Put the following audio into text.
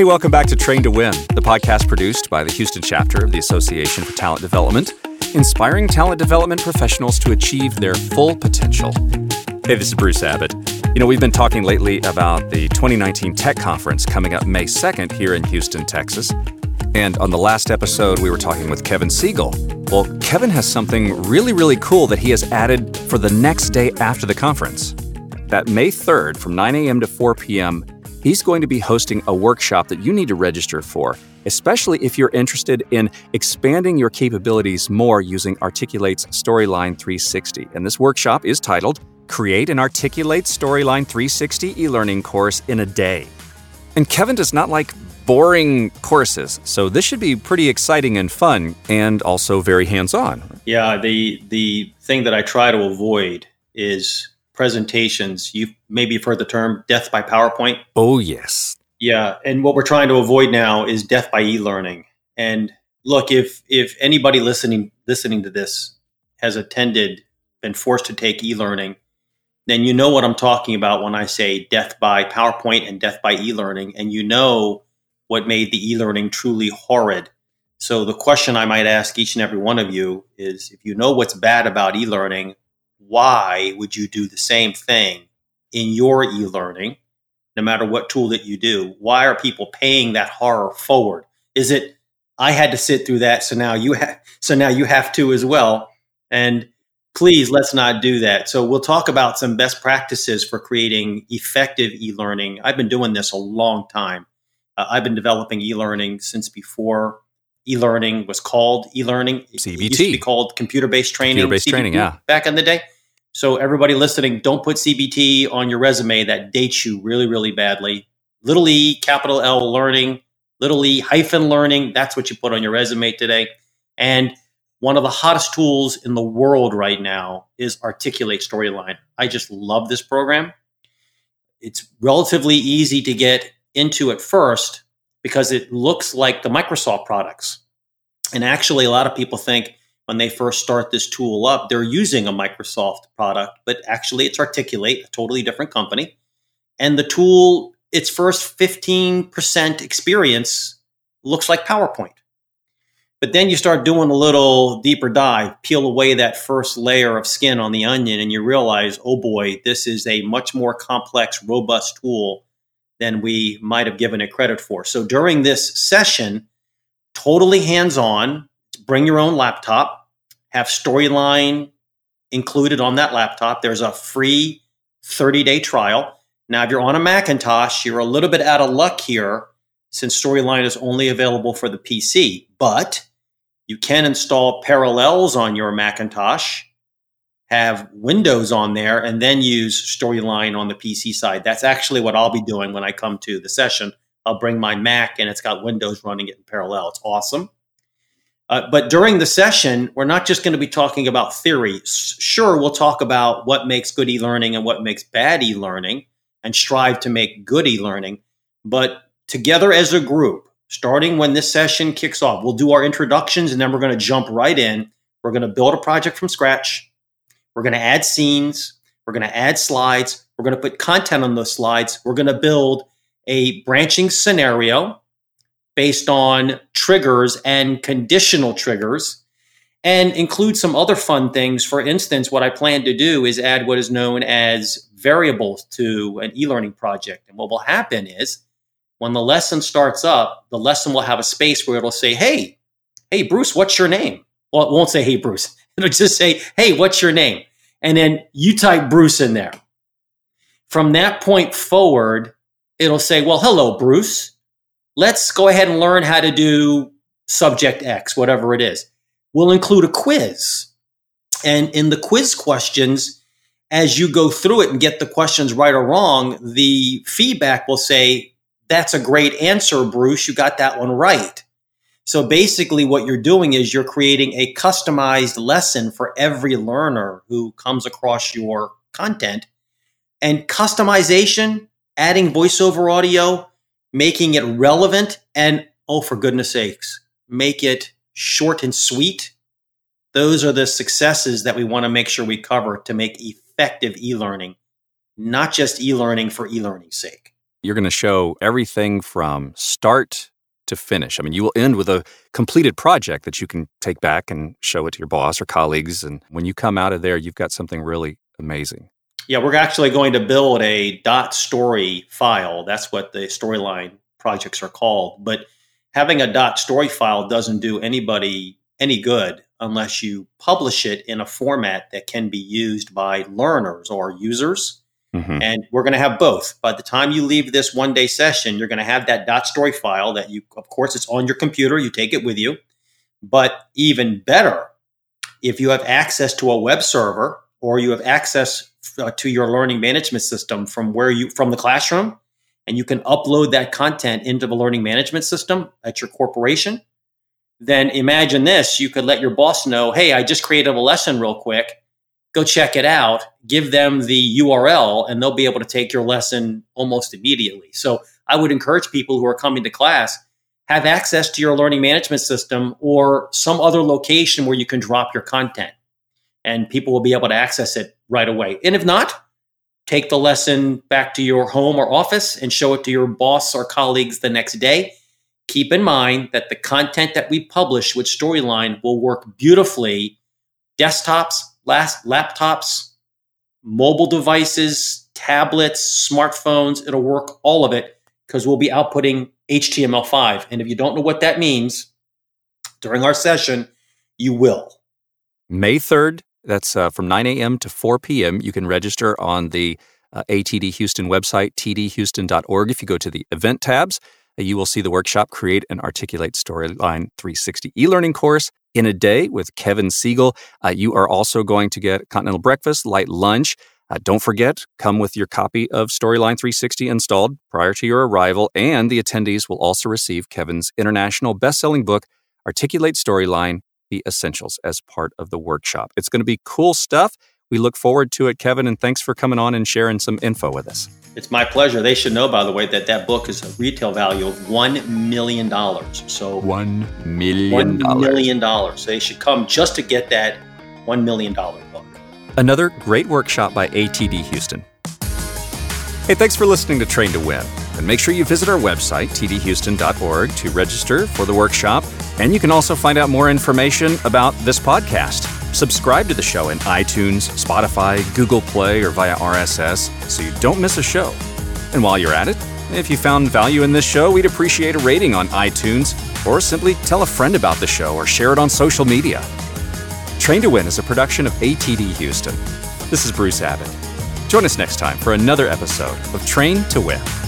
Hey, welcome back to Train to Win, the podcast produced by the Houston chapter of the Association for Talent Development, inspiring talent development professionals to achieve their full potential. Hey, this is Bruce Abbott. You know, we've been talking lately about the 2019 Tech Conference coming up May 2nd here in Houston, Texas. And on the last episode, we were talking with Kevin Siegel. Well, Kevin has something really, really cool that he has added for the next day after the conference. That May 3rd from 9 a.m. to 4 p.m., he's going to be hosting a workshop that you need to register for, especially if you're interested in expanding your capabilities more using Articulate's Storyline 360. And this workshop is titled, Create an Articulate Storyline 360 e-learning course in a day. And Kevin does not like boring courses, so this should be pretty exciting and fun and also very hands-on. Yeah, the thing that I try to avoid is presentations. You've heard the term death by PowerPoint. Oh, yes. Yeah, and what we're trying to avoid now is death by e-learning. And look, if anybody listening to this has attended, been forced to take e-learning, then you know what I'm talking about when I say death by PowerPoint and death by e-learning, and you know what made the e-learning truly horrid. So the question I might ask each and every one of you is, if you know what's bad about e-learning, why would you do the same thing in your e-learning, no matter what tool that you do? Why are people paying that horror forward? Is it, I had to sit through that, so now you have to as well? And please, let's not do that. So we'll talk about some best practices for creating effective e-learning. I've been doing this a long time. I've been developing e-learning since before e-learning was called e-learning. CBT. It used to be called computer-based training. Computer-based training, yeah. Back in the day. So everybody listening, don't put CBT on your resume. That dates you really, really badly. Little e, capital L learning, little e hyphen learning. That's what you put on your resume today. And one of the hottest tools in the world right now is Articulate Storyline. I just love this program. It's relatively easy to get into at first because it looks like the Microsoft products. And actually, a lot of people think when they first start this tool up, they're using a Microsoft product, but actually it's Articulate, a totally different company. And the tool, its first 15% experience looks like PowerPoint. But then you start doing a little deeper dive, peel away that first layer of skin on the onion, and you realize, oh boy, this is a much more complex, robust tool than we might have given it credit for. So during this session, totally hands-on, bring your own laptop, have Storyline included on that laptop. There's a free 30-day trial. Now, if you're on a Macintosh, you're a little bit out of luck here since Storyline is only available for the PC, but you can install Parallels on your Macintosh, have Windows on there, and then use Storyline on the PC side. That's actually what I'll be doing when I come to the session. I'll bring my Mac, and it's got Windows running it in parallel. It's awesome. But during the session, we're not just going to be talking about theory. Sure, we'll talk about what makes good e-learning and what makes bad e-learning and strive to make good e-learning. But together as a group, starting when this session kicks off, we'll do our introductions, and then we're going to jump right in. We're going to build a project from scratch. We're going to add scenes. We're going to add slides. We're going to put content on those slides. We're going to build a branching scenario based on triggers and conditional triggers and include some other fun things. For instance, what I plan to do is add what is known as variables to an e-learning project. And what will happen is, when the lesson starts up, the lesson will have a space where it'll say, hey, Bruce, what's your name? Well, it won't say, hey, Bruce. It'll just say, hey, what's your name? And then you type Bruce in there. From that point forward, it'll say, well, hello, Bruce. Let's go ahead and learn how to do subject X, whatever it is. We'll include a quiz. And in the quiz questions, as you go through it and get the questions right or wrong, the feedback will say, that's a great answer, Bruce. You got that one right. So basically what you're doing is you're creating a customized lesson for every learner who comes across your content. And customization, adding voiceover audio, making it relevant, and, oh, for goodness sakes, make it short and sweet. Those are the successes that we want to make sure we cover to make effective e-learning, not just e-learning for e-learning's sake. You're going to show everything from start to finish. I mean, you will end with a completed project that you can take back and show it to your boss or colleagues. And when you come out of there, you've got something really amazing. Yeah, we're actually going to build a .story file. That's what the storyline projects are called. But having a .story file doesn't do anybody any good unless you publish it in a format that can be used by learners or users. Mm-hmm. And we're going to have both. By the time you leave this one-day session, you're going to have that .story file that you, of course, it's on your computer. You take it with you. But even better, if you have access to a web server or you have access to your learning management system from the classroom, and you can upload that content into the learning management system at your corporation, then imagine this. You could let your boss know, hey, I just created a lesson real quick. Go check it out. Give them the URL, and they'll be able to take your lesson almost immediately. So I would encourage people who are coming to class, have access to your learning management system or some other location where you can drop your content, and people will be able to access it right away. And if not, take the lesson back to your home or office and show it to your boss or colleagues the next day. Keep in mind that the content that we publish with Storyline will work beautifully. Desktops, laptops, mobile devices, tablets, smartphones, it'll work all of it because we'll be outputting HTML5. And if you don't know what that means, during our session, you will. May 3rd, that's from 9 a.m. to 4 p.m. You can register on the ATD Houston website, tdhouston.org. If you go to the event tabs, you will see the workshop Create and Articulate Storyline 360 e-learning course in a day with Kevin Siegel. You are also going to get continental breakfast, light lunch. Don't forget, come with your copy of Storyline 360 installed prior to your arrival, and the attendees will also receive Kevin's international best-selling book, Articulate Storyline: The Essentials, as part of the workshop. It's going to be cool stuff. We look forward to it, Kevin, and thanks for coming on and sharing some info with us. It's my pleasure. They should know, by the way, that that book is a retail value of $1 million. So $1 million. $1 million. So they should come just to get that $1 million book. Another great workshop by ATD Houston. Hey, thanks for listening to Train to Win. And make sure you visit our website, tdhouston.org, to register for the workshop. And you can also find out more information about this podcast. Subscribe to the show in iTunes, Spotify, Google Play, or via RSS so you don't miss a show. And while you're at it, if you found value in this show, we'd appreciate a rating on iTunes, or simply tell a friend about the show or share it on social media. Train to Win is a production of ATD Houston. This is Bruce Abbott. Join us next time for another episode of Train to Win.